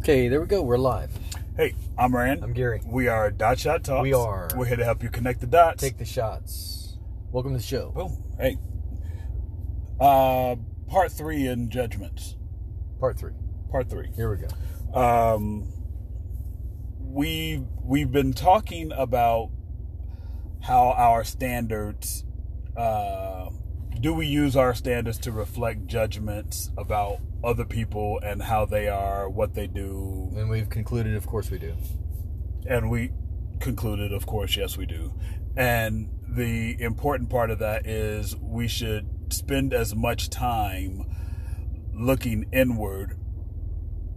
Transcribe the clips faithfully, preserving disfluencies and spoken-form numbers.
Okay, there we go. We're live. Hey, I'm Rand. I'm Gary. We are Dot Shot Talks. We are. We're here to help you connect the dots. Take the shots. Welcome to the show. Boom. Hey. Uh, part three in judgments. Part three. Part three. Here we go. Um, we, we've been talking about how our standards, uh, do we use our standards to reflect judgments about other people and how they are, what they do? And we've concluded, of course we do. And we concluded, of course, yes we do. And the important part of that is we should spend as much time looking inward,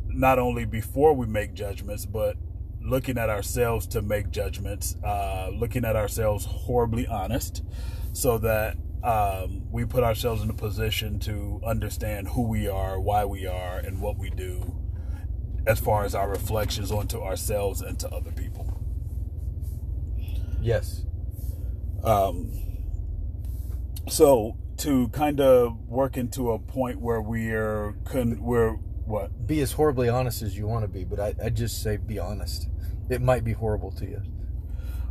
not only before we make judgments, but looking at ourselves to make judgments, uh, looking at ourselves horribly honest, so that Um, we put ourselves in a position to understand who we are, why we are, and what we do as far as our reflections onto ourselves and to other people. Yes. Um, so to kind of work into a point where we're, con- we're what? Be as horribly honest as you want to be, but I, I just say be honest. It might be horrible to you.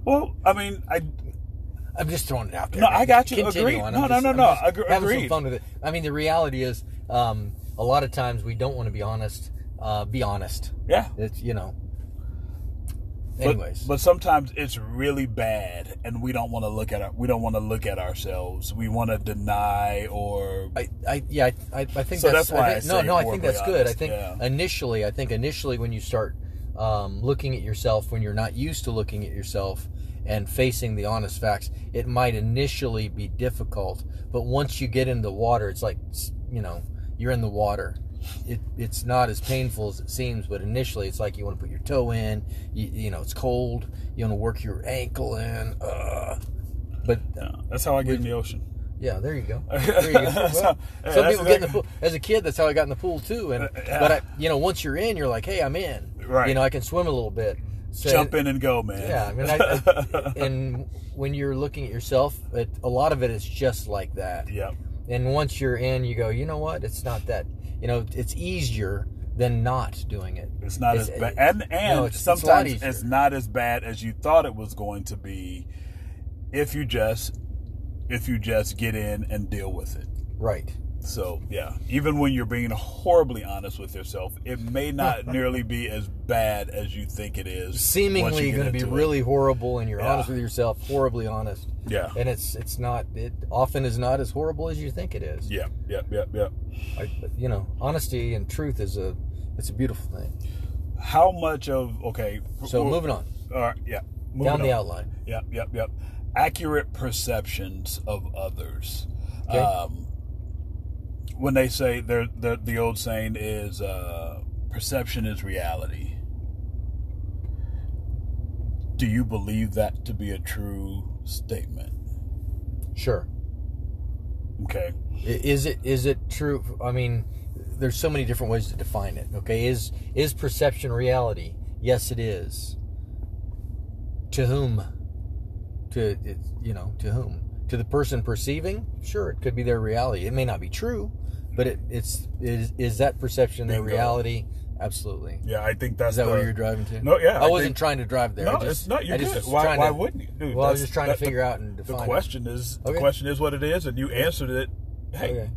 Well, I mean, I... I'm just throwing it out there. No, man. I got you. Continue agreed. On. No, just, no, no, no, no. Having some fun with it. I mean, the reality is, um, a lot of times we don't want to be honest. Uh, be honest. Yeah. It's, you know. Anyways, but, but sometimes it's really bad, and we don't want to look at our, we don't want to look at ourselves. We want to deny or. I, I yeah, I, I think so that's, that's why. I think, I say no, no, I think that's honest. Good. I think yeah. initially, I think initially when you start um, looking at yourself, when you're not used to looking at yourself and facing the honest facts, it might initially be difficult, but once you get in the water, it's like, you know, you're in the water. It, it's not as painful as it seems, but initially it's like you want to put your toe in, you, you know, it's cold, you want to work your ankle in, uh, but... Yeah, that's how I get in the ocean. Yeah, there you go. There you go. Well, yeah, some people get in the pool. As a kid, that's how I got in the pool too, and yeah. but, I, you know, once you're in, you're like, hey, I'm in. Right. You know, I can swim a little bit. So, jump in and go, man. Yeah, I mean, I, I, and when you're looking at yourself, it, a lot of it is just like that. Yeah. And once you're in, you go, you know what? It's not that. You know, it's easier than not doing it. It's not it's, as bad, and and no, it's, sometimes it's, it's not as bad as you thought it was going to be, if you just if you just get in and deal with it. Right. So, yeah, even when you're being horribly honest with yourself, it may not nearly be as bad as you think it is. Seemingly going to be really it. horrible, and you're yeah. honest with yourself, horribly honest. Yeah. And it's it's not, it often is not as horrible as you think it is. Yeah, yeah, yeah, yeah. I, you know, honesty and truth is a, it's a beautiful thing. How much of, okay. So, moving on. All right, yeah. Moving Down on. the outline. Yeah, yeah, yeah. Accurate perceptions of others. Okay. Um, When they say, they're, they're, the old saying is, uh, perception is reality. Do you believe that to be a true statement? Sure. Okay. Is it is it true? I mean, there's so many different ways to define it, okay? Is, is perception reality? Yes, it is. To whom? To, you know, to whom? To the person perceiving? Sure, it could be their reality. It may not be true. But it, it's is, is that perception the reality? Absolutely. Yeah, I think that's is that the, where you're driving to. No, yeah, I, I wasn't think, trying to drive there. No, just, it's not. You did. Why? Why to, wouldn't you? Dude, well, I was just trying that, to figure the, out and define. The question it. is, okay. the question is what it is, and you answered it. Hey, okay.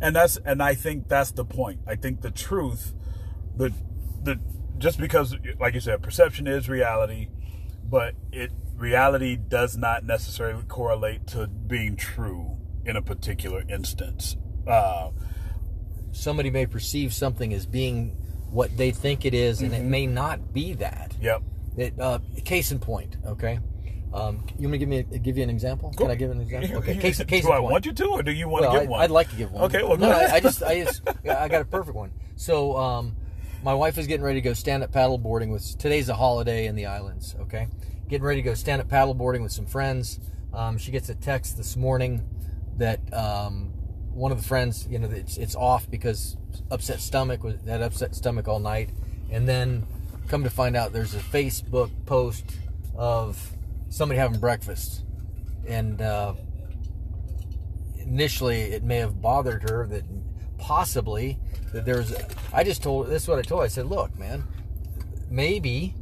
and that's and I think that's the point. I think the truth, the the just because, like you said, perception is reality, but it reality does not necessarily correlate to being true in a particular instance. Uh, Somebody may perceive something as being what they think it is, and mm-hmm. it may not be that. Yep. It, uh, case in point, okay? Um, you want me to give me a, give you an example? Cool. Can I give an example? Okay. Case, case do in I point. want you to, or do you want well, to give I, one? I'd like to give one. Okay, well, go no, ahead. I, I just, I just, I got a perfect one. So, um, my wife is getting ready to go stand up paddle boarding with, today's a holiday in the islands, okay? Getting ready to go stand up paddle boarding with some friends. Um, she gets a text this morning that, um, one of the friends, you know, it's it's off because upset stomach, was had upset stomach all night. And then come to find out there's a Facebook post of somebody having breakfast. And uh, initially it may have bothered her that possibly that there's, I just told, this is what I told her. I said, look, man, maybe,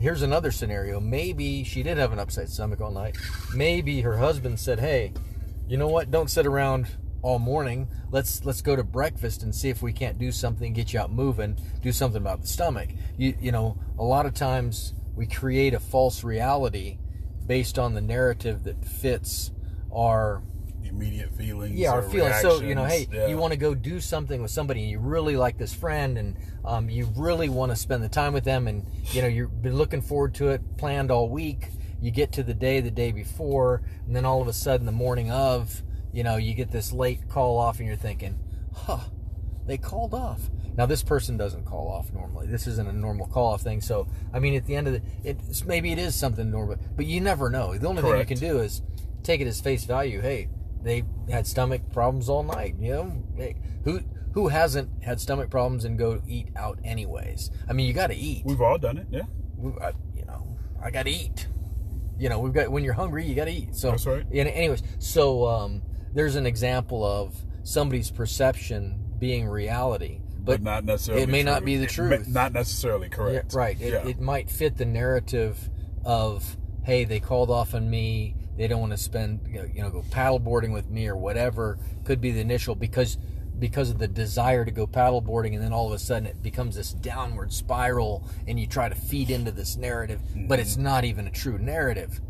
here's another scenario. Maybe she did have an upset stomach all night. Maybe her husband said, hey, you know what? Don't sit around all morning. Let's let's go to breakfast and see if we can't do something, get you out moving, do something about the stomach. You, you know, a lot of times we create a false reality based on the narrative that fits our immediate feelings. Yeah, our feelings. So, you know, hey, yeah. you want to go do something with somebody and you really like this friend and um, you really want to spend the time with them and, you know, you've been looking forward to it, planned all week. You get to the day, the day before, and then all of a sudden the morning of, you know, you get this late call off and you're thinking, huh, they called off. Now, this person doesn't call off normally. This isn't a normal call-off thing. So, I mean, at the end of the... It, maybe it is something normal, but you never know. The only Correct. thing you can do is take it as face value. Hey, they had stomach problems all night. You know, hey, who who hasn't had stomach problems and go eat out anyways? I mean, you got to eat. We've all done it, yeah. We, I, you know, I got to eat. You know, we've got when you're hungry, you got to eat. So, that's right. And anyways, so um, there's an example of somebody's perception being reality. But, but not necessarily it may true. not be the truth. Not necessarily correct. Yeah, right. It, yeah. it might fit the narrative of, hey, they called off on me. They don't want to spend, you know, you know, go paddleboarding with me or whatever. Could be the initial because because of the desire to go paddleboarding, and then all of a sudden it becomes this downward spiral, and you try to feed into this narrative, mm-hmm. but it's not even a true narrative.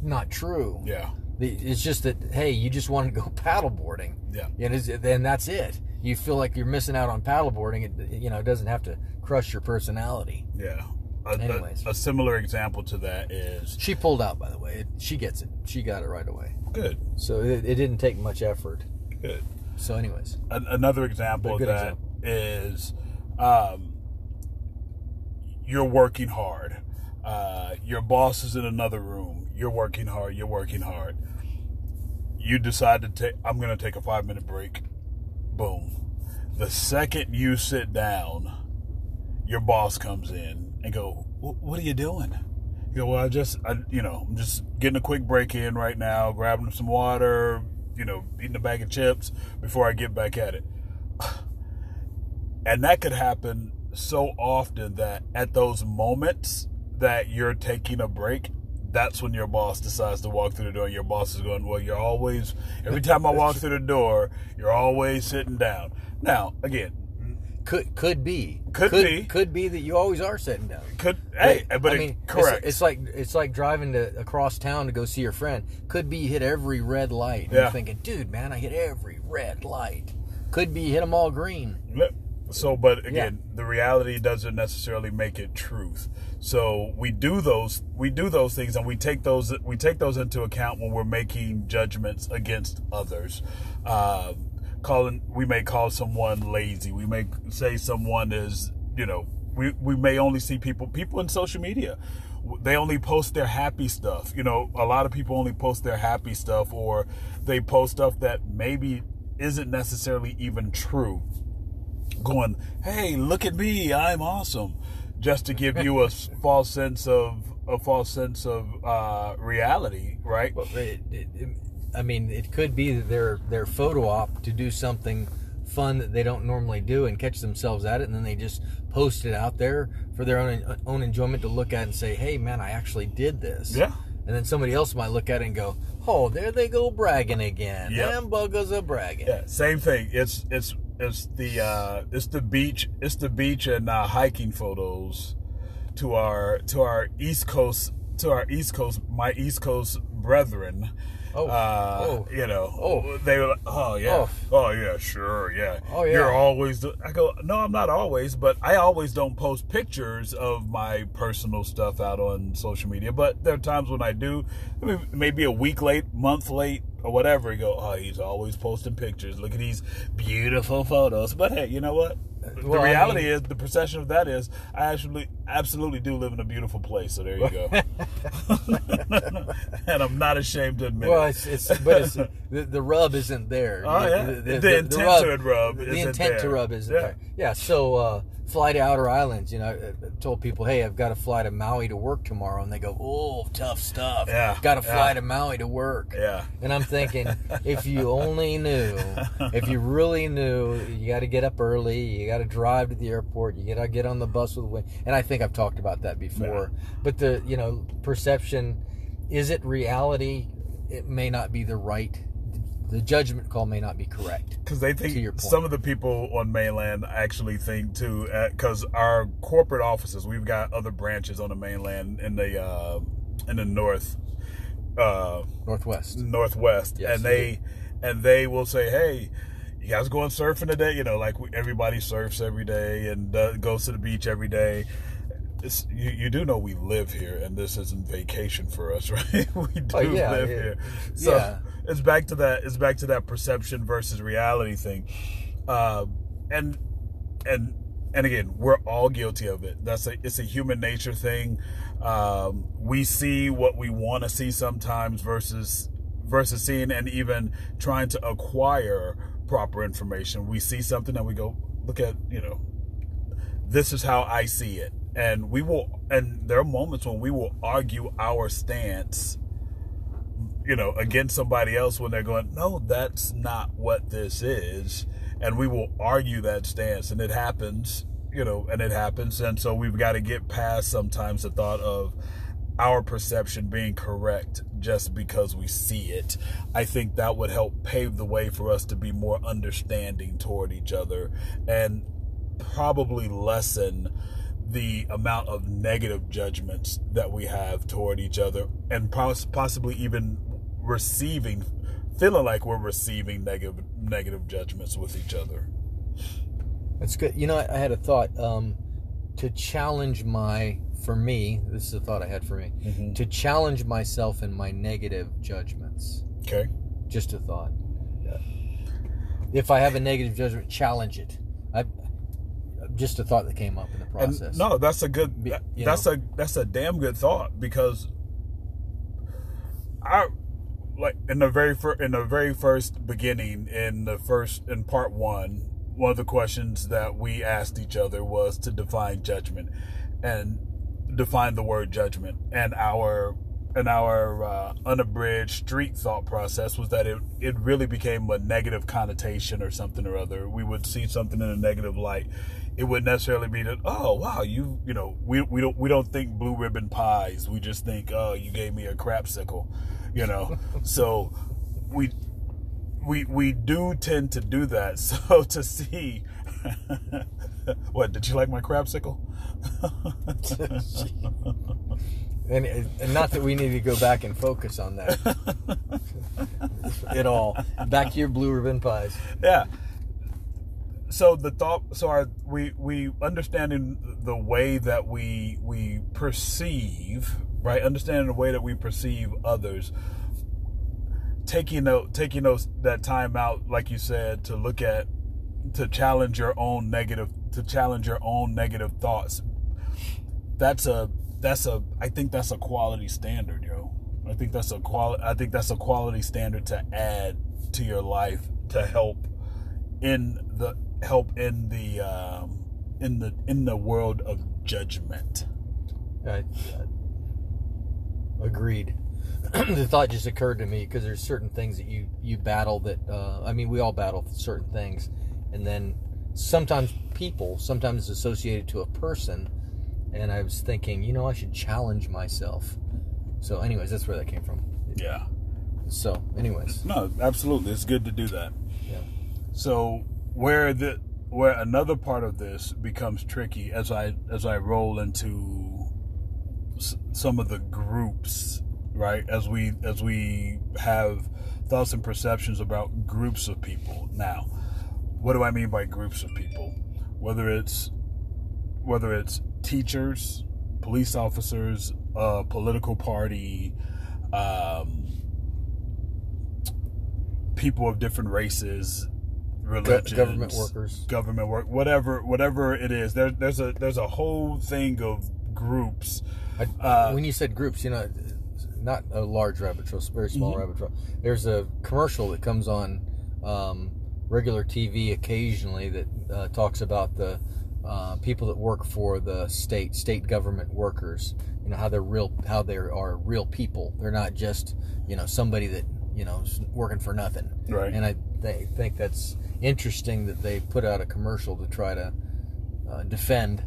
Not true. Yeah. It's just that, hey, you just want to go paddleboarding. Yeah. And then that's it. You feel like you're missing out on paddleboarding. It, you know, it doesn't have to crush your personality. Yeah. A, Anyways. A, a similar example to that is... She pulled out, by the way. It, she gets it. She got it right away. Good. So it, it didn't take much effort. Good. So anyways. A, another example of that example. is um, you're working hard. Uh, your boss is in another room. You're working hard. You're working hard. You decide to take... I'm going to take a five-minute break. Boom. The second you sit down, your boss comes in and go, what are you doing? You go, well, I just, I, you know, I'm just getting a quick break in right now, grabbing some water, you know, eating a bag of chips before I get back at it. And that could happen so often that at those moments that you're taking a break, that's when your boss decides to walk through the door. Your boss is going, well, you're always, every time I walk through the door, you're always sitting down. Now, again. Could could be. Could, could be. Could be that you always are sitting down. Could, hey, but, but I it, mean, correct. It's, it's like it's like driving to, across town to go see your friend. Could be you hit every red light. Yeah. You're thinking, dude, man, I hit every red light. Could be you hit them all green. So, but again, yeah. the reality doesn't necessarily make it truth. So we do those, we do those things, and we take those, we take those into account when we're making judgments against others. Uh, calling, we may call someone lazy. We may say someone is, you know, we we may only see people people in social media. They only post their happy stuff. You know, a lot of people only post their happy stuff, or they post stuff that maybe isn't necessarily even true. Going, hey, look at me, I'm awesome. Just to give you a false sense of a false sense of uh, reality, right? Well, it, it, it, I mean, it could be that they're they're photo op to do something fun that they don't normally do and catch themselves at it, and then they just post it out there for their own own enjoyment to look at and say, "Hey, man, I actually did this." Yeah. And then somebody else might look at it and go, "Oh, there they go bragging again. Yep. Them buggers are bragging." Yeah, same thing. It's it's. It's the uh, it's the beach it's the beach and uh, hiking photos to our to our East Coast to our East Coast my East Coast brethren. Oh, uh, oh. you know, oh, they were like, oh yeah, oh. oh yeah, sure, yeah. Oh yeah, you're always. The, I go, no, I'm not always, but I always don't post pictures of my personal stuff out on social media. But there are times when I do. I mean, maybe a week late, month late, or whatever. You go, oh, he's always posting pictures. Look at these beautiful photos. But hey, you know what? Well, the reality I mean, is, the perception of that is, I actually absolutely do live in a beautiful place. So there you go. And I'm not ashamed to admit. Well, it's, it's but it's, the, the rub isn't there. Oh yeah, the, the, the, the intent the rub, to rub. Isn't the intent there. to rub isn't yeah. there. Yeah. So uh, fly to outer islands. You know, I, I told people, hey, I've got to fly to Maui to work tomorrow. And they go, oh, tough stuff. Yeah. Got to fly yeah. to Maui to work. Yeah. And I'm thinking, if you only knew, if you really knew, you got to get up early. You got to drive to the airport. You got to get on the bus with the wind. And I think I've talked about that before. Yeah. But the, you know, perception, is it reality? It may not be the right, the judgment call may not be correct. Because they think, some of the people on mainland actually think too, because uh, our corporate offices, we've got other branches on the mainland in the uh, in the north, uh, northwest, northwest, yes, and they do. And they will say, hey, you guys going surfing today? You know, like we, everybody surfs every day and uh, goes to the beach every day. It's, you, you do know we live here, and this isn't vacation for us, right? We do oh, yeah, live yeah. here. So yeah. it's back to that. It's back to that perception versus reality thing, uh, and and and again, we're all guilty of it. That's a it's a human nature thing. Um, we see what we want to see sometimes versus versus seeing and even trying to acquire proper information. We see something and we go, look at you know, this is how I see it. And we will, and there are moments when we will argue our stance, you know, against somebody else when they're going, no, that's not what this is. And we will argue that stance, and it happens, you know, and it happens. And so we've got to get past sometimes the thought of our perception being correct just because we see it. I think that would help pave the way for us to be more understanding toward each other and probably lessen the amount of negative judgments that we have toward each other, and poss possibly even receiving, feeling like we're receiving negative negative judgments with each other. That's good. You know, I had a thought um, to challenge my, for me, this is a thought I had for me, mm-hmm. to challenge myself in my negative judgments. Okay. Just a thought. Yeah. If I have a negative judgment, challenge it. I Just a thought that came up in the process. And no, that's a good. That, that's know? a that's a damn good thought, because I like in the very fir in the very first beginning in the first in part one, one of the questions that we asked each other was to define judgment and define the word judgment, and our and our uh, unabridged street thought process was that it it really became a negative connotation or something or other. We would see something in a negative light. It wouldn't necessarily be that, oh wow, you you know, we we don't we don't think blue ribbon pies. We just think, oh, you gave me a crapsicle, you know. So we we we do tend to do that. So to see what, did you like my crapsicle? and, and not that we need to go back and focus on that at all. Back to your blue ribbon pies. Yeah. So the thought, so our we we understanding the way that we we perceive, right? Understanding the way that we perceive others. Taking those, taking those that time out, like you said, to look at, to challenge your own negative, to challenge your own negative thoughts. That's a that's a I think that's a quality standard, yo. I think that's a quali I think that's a quality standard to add to your life to help in the. help in the um, in the in the world of judgment. I, I agreed. The thought just occurred to me, because there's certain things that you you battle that uh, I mean, we all battle certain things, and then sometimes people, sometimes it's associated to a person. And I was thinking, you know, I should challenge myself. So, anyways, that's where that came from. Yeah. So, anyways. No, absolutely, it's good to do that. Yeah. So. Where the where another part of this becomes tricky as I as I roll into s some of the groups, right? As we as we have thoughts and perceptions about groups of people. Now, what do I mean by groups of people? Whether it's whether it's teachers, police officers, uh, political party, um, people of different races. Religions, government workers, government work, whatever, whatever it is. There, there's a there's a whole thing of groups. I, uh, when you said groups, you know, not a large rabbit trail, very small mm-hmm. rabbit trail. There's a commercial that comes on um, regular T V occasionally that uh, talks about the uh, people that work for the state, state government workers, you know, how they're real, how they are real people. They're not just, you know, somebody that, you know, is working for nothing. Right. And I th- think that's interesting that they put out a commercial to try to uh, defend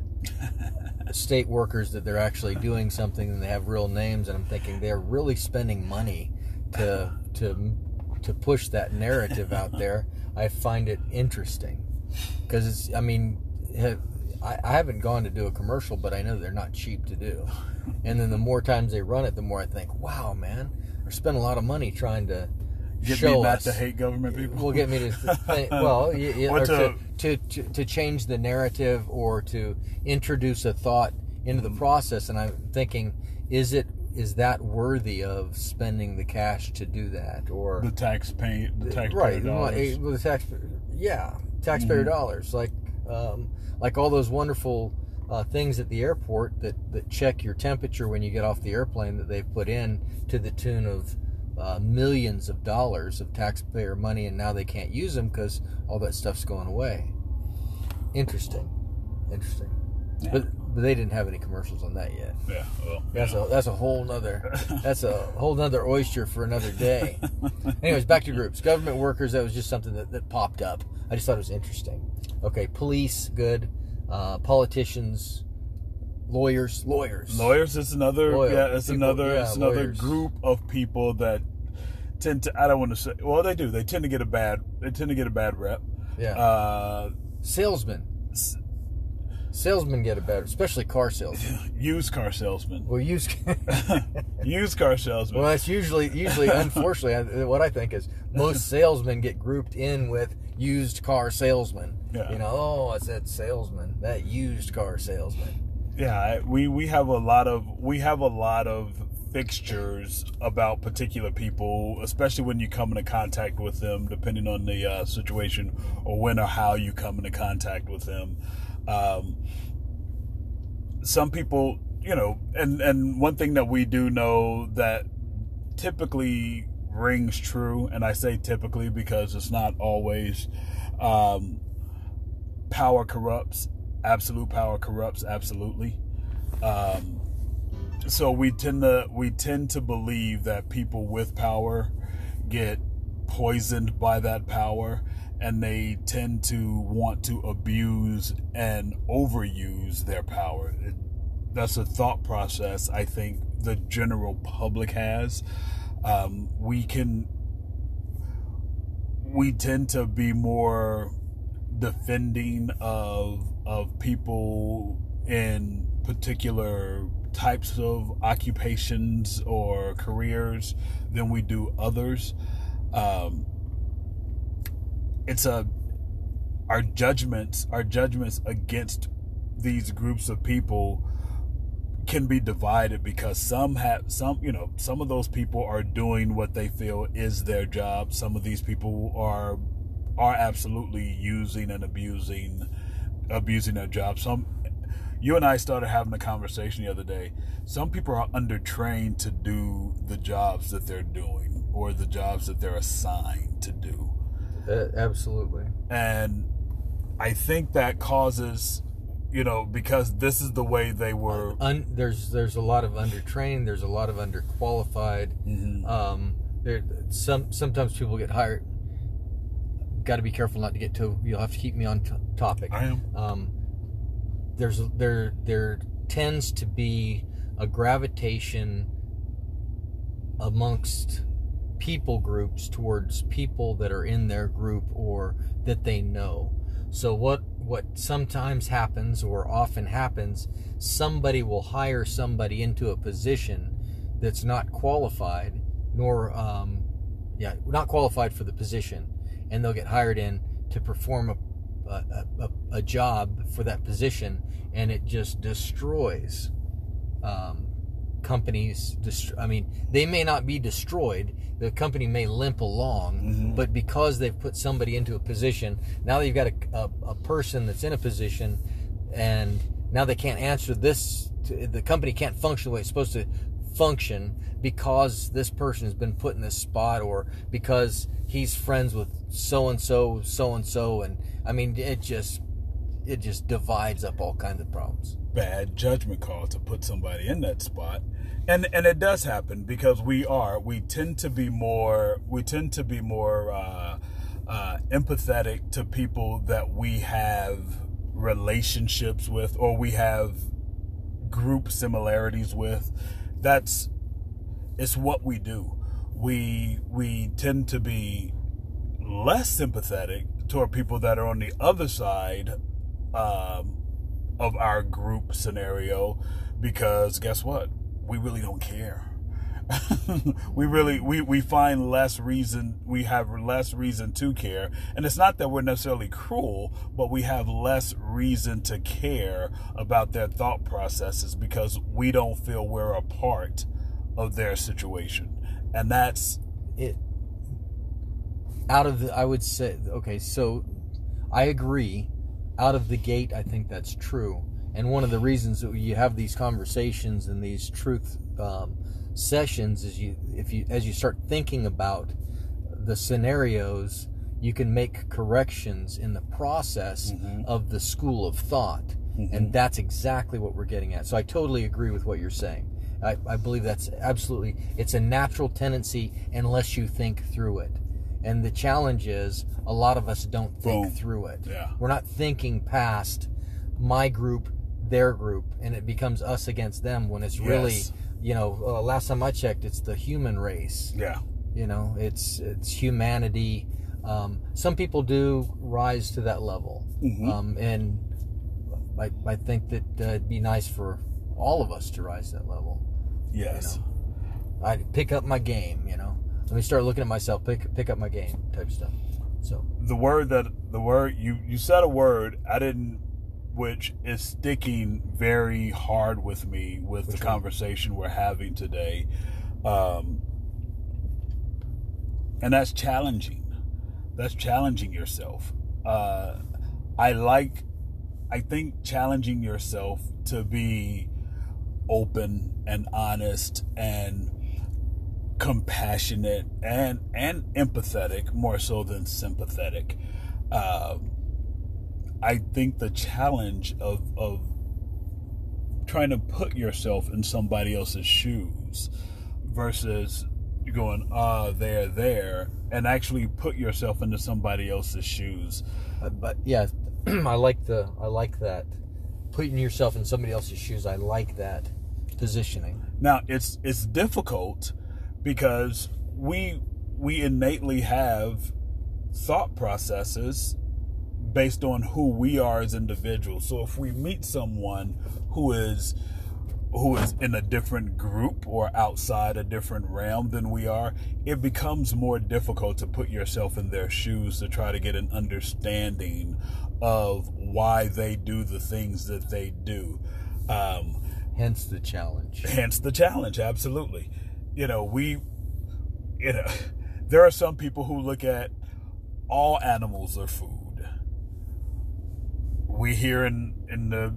state workers, that they're actually doing something and they have real names. And I'm thinking they're really spending money to to to push that narrative out there. I find it interesting because it's, I mean, have, I, I haven't gone to do a commercial, but I know they're not cheap to do. And then the more times they run it, the more I think, wow, man, we're spending a lot of money trying to get show me not us. to hate government people. Well, get me to think, well, yeah, or to, to, to, to change the narrative or to introduce a thought into the process. And I'm thinking, is it, is that worthy of spending the cash to do that, or the tax pay, the taxpayer right, dollars? Well, the tax, yeah, taxpayer mm-hmm. dollars, like um, like all those wonderful uh, things at the airport that, that check your temperature when you get off the airplane, that they've put in to the tune of uh, millions of dollars of taxpayer money, and now they can't use them because all that stuff's going away. Interesting, interesting, yeah. but. But they didn't have any commercials on that yet. Yeah, well, that's yeah. a that's a whole nother that's a whole nother oyster for another day. Anyways, back to groups. Government workers. That was just something that, that popped up. I just thought it was interesting. Okay, police, good. Uh, politicians, lawyers, lawyers, lawyers. It's another Lawyer. yeah. It's people, another yeah, it's another lawyers. group of people that tend to. I don't want to say. Well, they do. They tend to get a bad. They tend to get a bad rep. Yeah. Uh, Salesmen. S- Salesmen get a better, especially car salesmen. Used car salesmen. Well, used used car salesmen. Well, that's usually, usually, unfortunately, what I think is most salesmen get grouped in with used car salesmen. Yeah. You know, oh, it's that salesman, that used car salesman. Yeah, we we have a lot of we have a lot of fixtures about particular people, especially when you come into contact with them, depending on the uh, situation or when or how you come into contact with them. Um, some people, you know, and, and one thing that we do know that typically rings true, and I say typically because it's not always, um, power corrupts, absolute power corrupts, absolutely. Um, so we tend to, we tend to believe that people with power get poisoned by that power, and they tend to want to abuse and overuse their power. It, that's a thought process I think the general public has. Um, we can, we tend to be more defending of of people in particular types of occupations or careers than we do others. Um, It's a, our judgments, our judgments against these groups of people can be divided because some have, some, you know, some of those people are doing what they feel is their job. Some of these people are, are absolutely using and abusing, abusing their job. Some, you and I started having a conversation the other day. Some people are undertrained to do the jobs that they're doing or the jobs that they're assigned to do. Uh, absolutely. And I think that causes, you know, because this is the way they were. Un, un, there's there's a lot of undertrained. There's a lot of underqualified. Mm-hmm. Um, there some sometimes people get hired. Got to be careful not to get to. You'll have to keep me on t- topic. I am. Um, there's there there tends to be a gravitation amongst people groups towards people that are in their group or that they know. So what what sometimes happens or often happens, somebody will hire somebody into a position that's not qualified, nor um, yeah, not qualified for the position, and they'll get hired in to perform a a, a, a job for that position, and it just destroys um, companies. Dest- I mean, they may not be destroyed. The company may limp along, mm-hmm. but because they've put somebody into a position, now they've got a, a, a person that's in a position, and now they can't answer this. To, the company can't function the way it's supposed to function because this person has been put in this spot, or because he's friends with so and so, so and so, and I mean, it just it just divides up all kinds of problems. Bad judgment call to put somebody in that spot. And and it does happen, because we are, we tend to be more, we tend to be more uh, uh, empathetic to people that we have relationships with, or we have group similarities with. That's, it's what we do. We, we tend to be less sympathetic toward people that are on the other side um, of our group scenario, because guess what? We really don't care. we really, we, we find less reason, we have less reason to care. And it's not that we're necessarily cruel, but we have less reason to care about their thought processes, because we don't feel we're a part of their situation. And that's it. Out of the, I would say, okay, so I agree. Out of the gate, I think that's true. And one of the reasons that you have these conversations and these truth um, sessions is you, if you, as you start thinking about the scenarios, you can make corrections in the process mm-hmm. of the school of thought. Mm-hmm. And that's exactly what we're getting at. So I totally agree with what you're saying. I, I believe that's absolutely, it's a natural tendency unless you think through it. And the challenge is a lot of us don't think Boom. through it. Yeah. We're not thinking past my group, their group, and it becomes us against them when it's yes. really, you know, uh, last time I checked, it's the human race. Yeah. You know, it's it's humanity. Um, some people do rise to that level. Mm-hmm. Um, and I, I think that uh, it'd be nice for all of us to rise to that level. Yes. You know? I pick up my game, you know. Let me start looking at myself, pick pick up my game type stuff. So the word that the word you, you said a word I didn't, which is sticking very hard with me with which the conversation one? we're having today. Um, and that's challenging. That's challenging yourself. Uh, I like I think challenging yourself to be open and honest and compassionate and and empathetic, more so than sympathetic. Uh, I think the challenge of of trying to put yourself in somebody else's shoes versus going, ah, oh, they're there, and actually put yourself into somebody else's shoes. Uh, but yeah, I like the I like that putting yourself in somebody else's shoes. I like that positioning. Now it's it's difficult, because we we innately have thought processes based on who we are as individuals. So if we meet someone who is who is in a different group or outside a different realm than we are, it becomes more difficult to put yourself in their shoes to try to get an understanding of why they do the things that they do. Um, hence the challenge. Hence the challenge, absolutely. You know, we, you know, there are some people who look at all animals are food. We here in, in the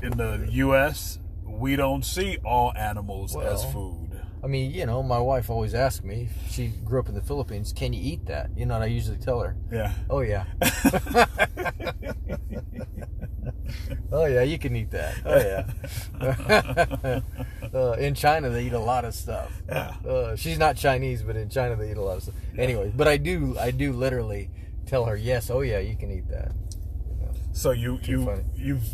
in the U S, we don't see all animals well, as food. I mean, you know, my wife always asks me, she grew up in the Philippines, can you eat that? You know, and I usually tell her, yeah. Oh, yeah. Oh, yeah, you can eat that. Oh, yeah. uh, in China, they eat a lot of stuff. Yeah. Uh, she's not Chinese, but in China, they eat a lot of stuff. Anyway, but I do I do literally tell her, yes, oh, yeah, you can eat that. You know, so you, you, you've...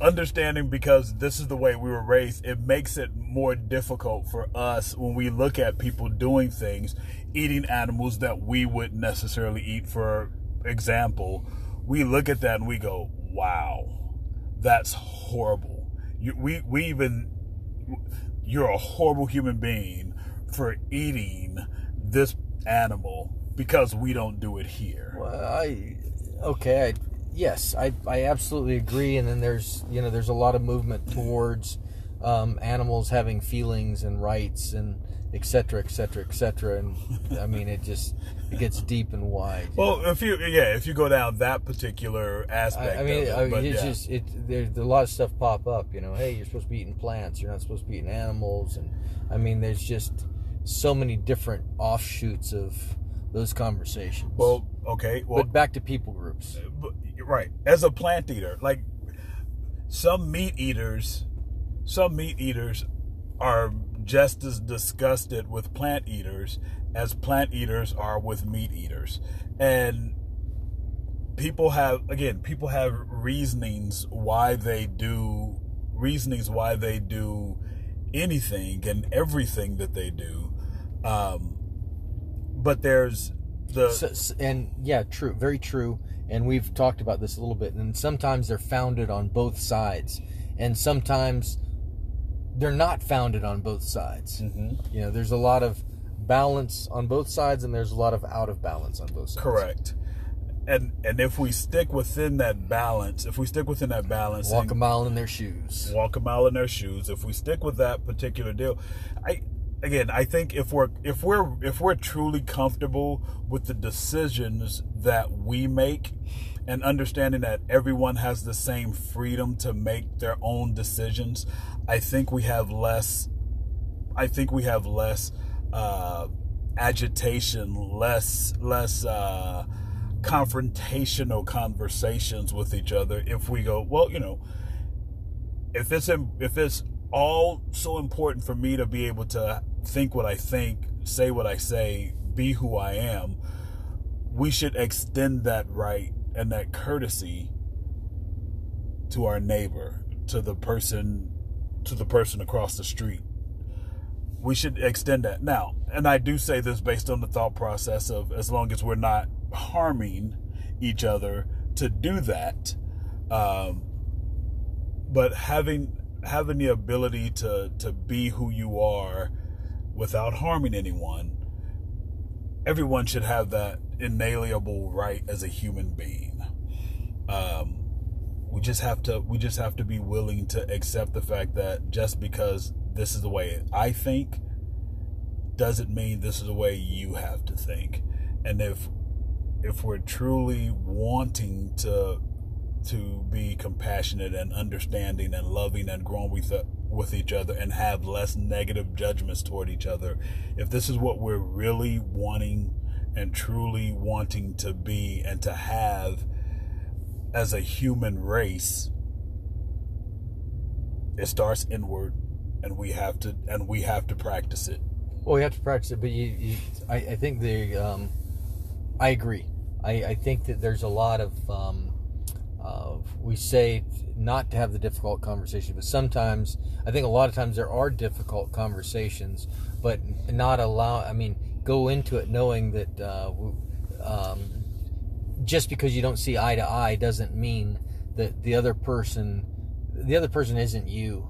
Understanding, because this is the way we were raised, it makes it more difficult for us when we look at people doing things, eating animals that we wouldn't necessarily eat, for example. We look at that and we go, wow, that's horrible. You, we, we even, you're a horrible human being for eating this animal because we don't do it here. Well, I, okay, I, yes, I, I absolutely agree. And then there's, you know, there's a lot of movement towards um, animals having feelings and rights and et cetera, et cetera, et cetera. And I mean, it just, it gets deep and wide. Well, know? if you, yeah, if you go down that particular aspect, I, I mean, of it, I mean but it's yeah. just, it, there's a lot of stuff pop up, you know, hey, you're supposed to be eating plants, you're not supposed to be eating animals. And I mean, there's just so many different offshoots of those conversations. Well, okay. Well, but back to people groups. But, right, as a plant eater, like some meat eaters, some meat eaters are just as disgusted with plant eaters as plant eaters are with meat eaters. And people have, again, people have reasonings why they do, reasonings why they do anything and everything that they do. Um, but there's the... So, and yeah, true, very true. And we've talked about this a little bit. And sometimes they're founded on both sides. And sometimes they're not founded on both sides. Mm-hmm. You know, there's a lot of balance on both sides, and there's a lot of out of balance on both sides. Correct. And and if we stick within that balance, if we stick within that balance... Walk a mile in their shoes. Walk a mile in their shoes. If we stick with that particular deal... I again, I think if we're if we're if we're truly comfortable with the decisions that we make, and understanding that everyone has the same freedom to make their own decisions, I think we have less I think we have less uh, agitation, less less uh, confrontational conversations with each other. If we go, well, you know, if it's if it's all so important for me to be able to think what I think, say what I say, be who I am, we should extend that right and that courtesy to our neighbor, to the person, to the person across the street. We should extend that. Now, and I do say this based on the thought process of, as long as we're not harming each other to do that, um, but having having the ability to to be who you are without harming anyone, everyone should have that inalienable right as a human being. Um, we just have to we just have to be willing to accept the fact that just because this is the way I think doesn't mean this is the way you have to think. And if if we're truly wanting to to be compassionate and understanding and loving and growing with, with each other and have less negative judgments toward each other, if this is what we're really wanting and truly wanting to be and to have as a human race, it starts inward, and we have to and we have to practice it. Well, we have to practice it, but you, you I, I think the um, I agree. I, I think that there's a lot of um, Uh, we say not to have the difficult conversation, but sometimes, I think a lot of times there are difficult conversations, but not allow, I mean, go into it knowing that uh, um, just because you don't see eye to eye doesn't mean that the other person, the other person isn't you.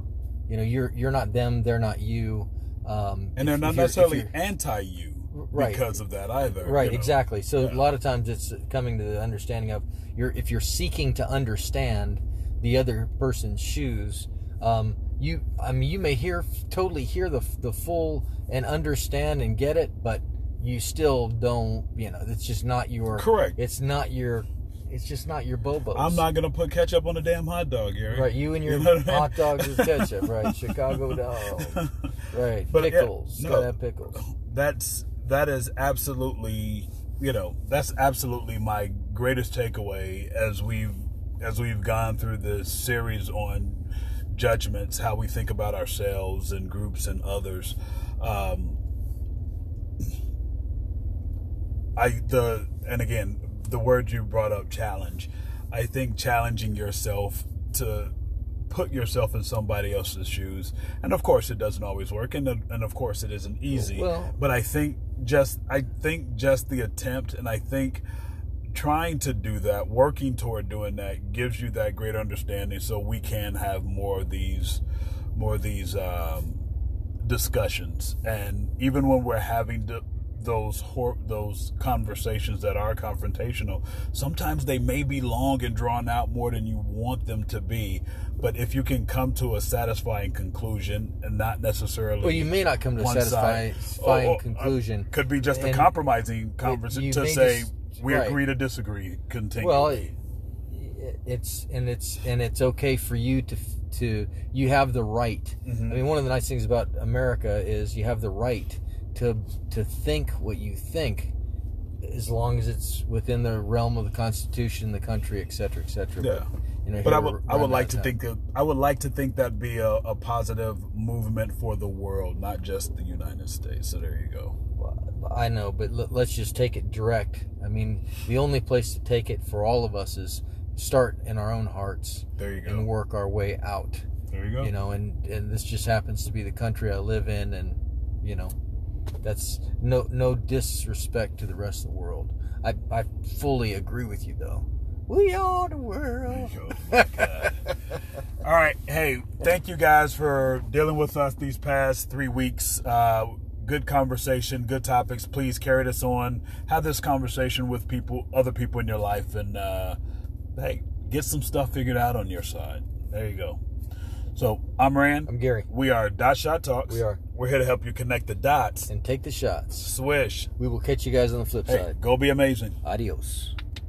You know, you're you're not them, they're not you. Um, and they're not necessarily anti-you. Right. Because of that either. Right, you know? Exactly. So yeah. A lot of times it's coming to the understanding of, you're, if you're seeking to understand the other person's shoes, um, you I mean, you may hear totally hear the the full and understand and get it, but you still don't, you know, it's just not your... Correct. It's not your... It's just not your Bobo's. I'm not going to put ketchup on a damn hot dog, Eric. Right, you and your you know hot I mean? dogs with ketchup, right. Chicago dog. Right, but pickles. Yeah, no, gotta have pickles. That's... That is absolutely, you know, that's absolutely my greatest takeaway as we've as we've gone through this series on judgments, how we think about ourselves and groups and others. Um, I the and again, the word you brought up, challenge. I think challenging yourself to put yourself in somebody else's shoes, and of course it doesn't always work, and and of course it isn't easy. Well, but I think just I think just the attempt, and I think trying to do that, working toward doing that, gives you that great understanding, so we can have more of these more of these um, discussions. And even when we're having the, those hor- those conversations that are confrontational, sometimes they may be long and drawn out more than you want them to be, but if you can come to a satisfying conclusion and not necessarily... Well, you may not come to a satisfying side, or, or, conclusion. Could be just a compromising conversation to say, just, we right. agree to disagree continually. Well, it, it's, and it's, and it's okay for you to, to you have the right. Mm-hmm. I mean, one of the nice things about America is you have the right to to think what you think, as long as it's within the realm of the Constitution, the country, et cetera, et cetera. Yeah. But, you know, but I would, I would like to think that, I would like to think that'd be a, a positive movement for the world, not just the United States. So there you go. Well, I know, but l- let's just take it direct. I mean, the only place to take it for all of us is start in our own hearts. There you go. And work our way out. There you go. You know, and, and this just happens to be the country I live in, and, you know, that's no no disrespect to the rest of the world. I, I fully agree with you, though. We are the world. Oh, my God. All right. Hey, thank you guys for dealing with us these past three weeks. Uh, good conversation, good topics. Please carry this on. Have this conversation with people, other people in your life, and, uh, hey, get some stuff figured out on your side. There you go. So, I'm Rand. I'm Gary. We are Dot Shot Talks. We are. We're here to help you connect the dots. And take the shots. Swish. We will catch you guys on the flip hey, side. Go be amazing. Adios.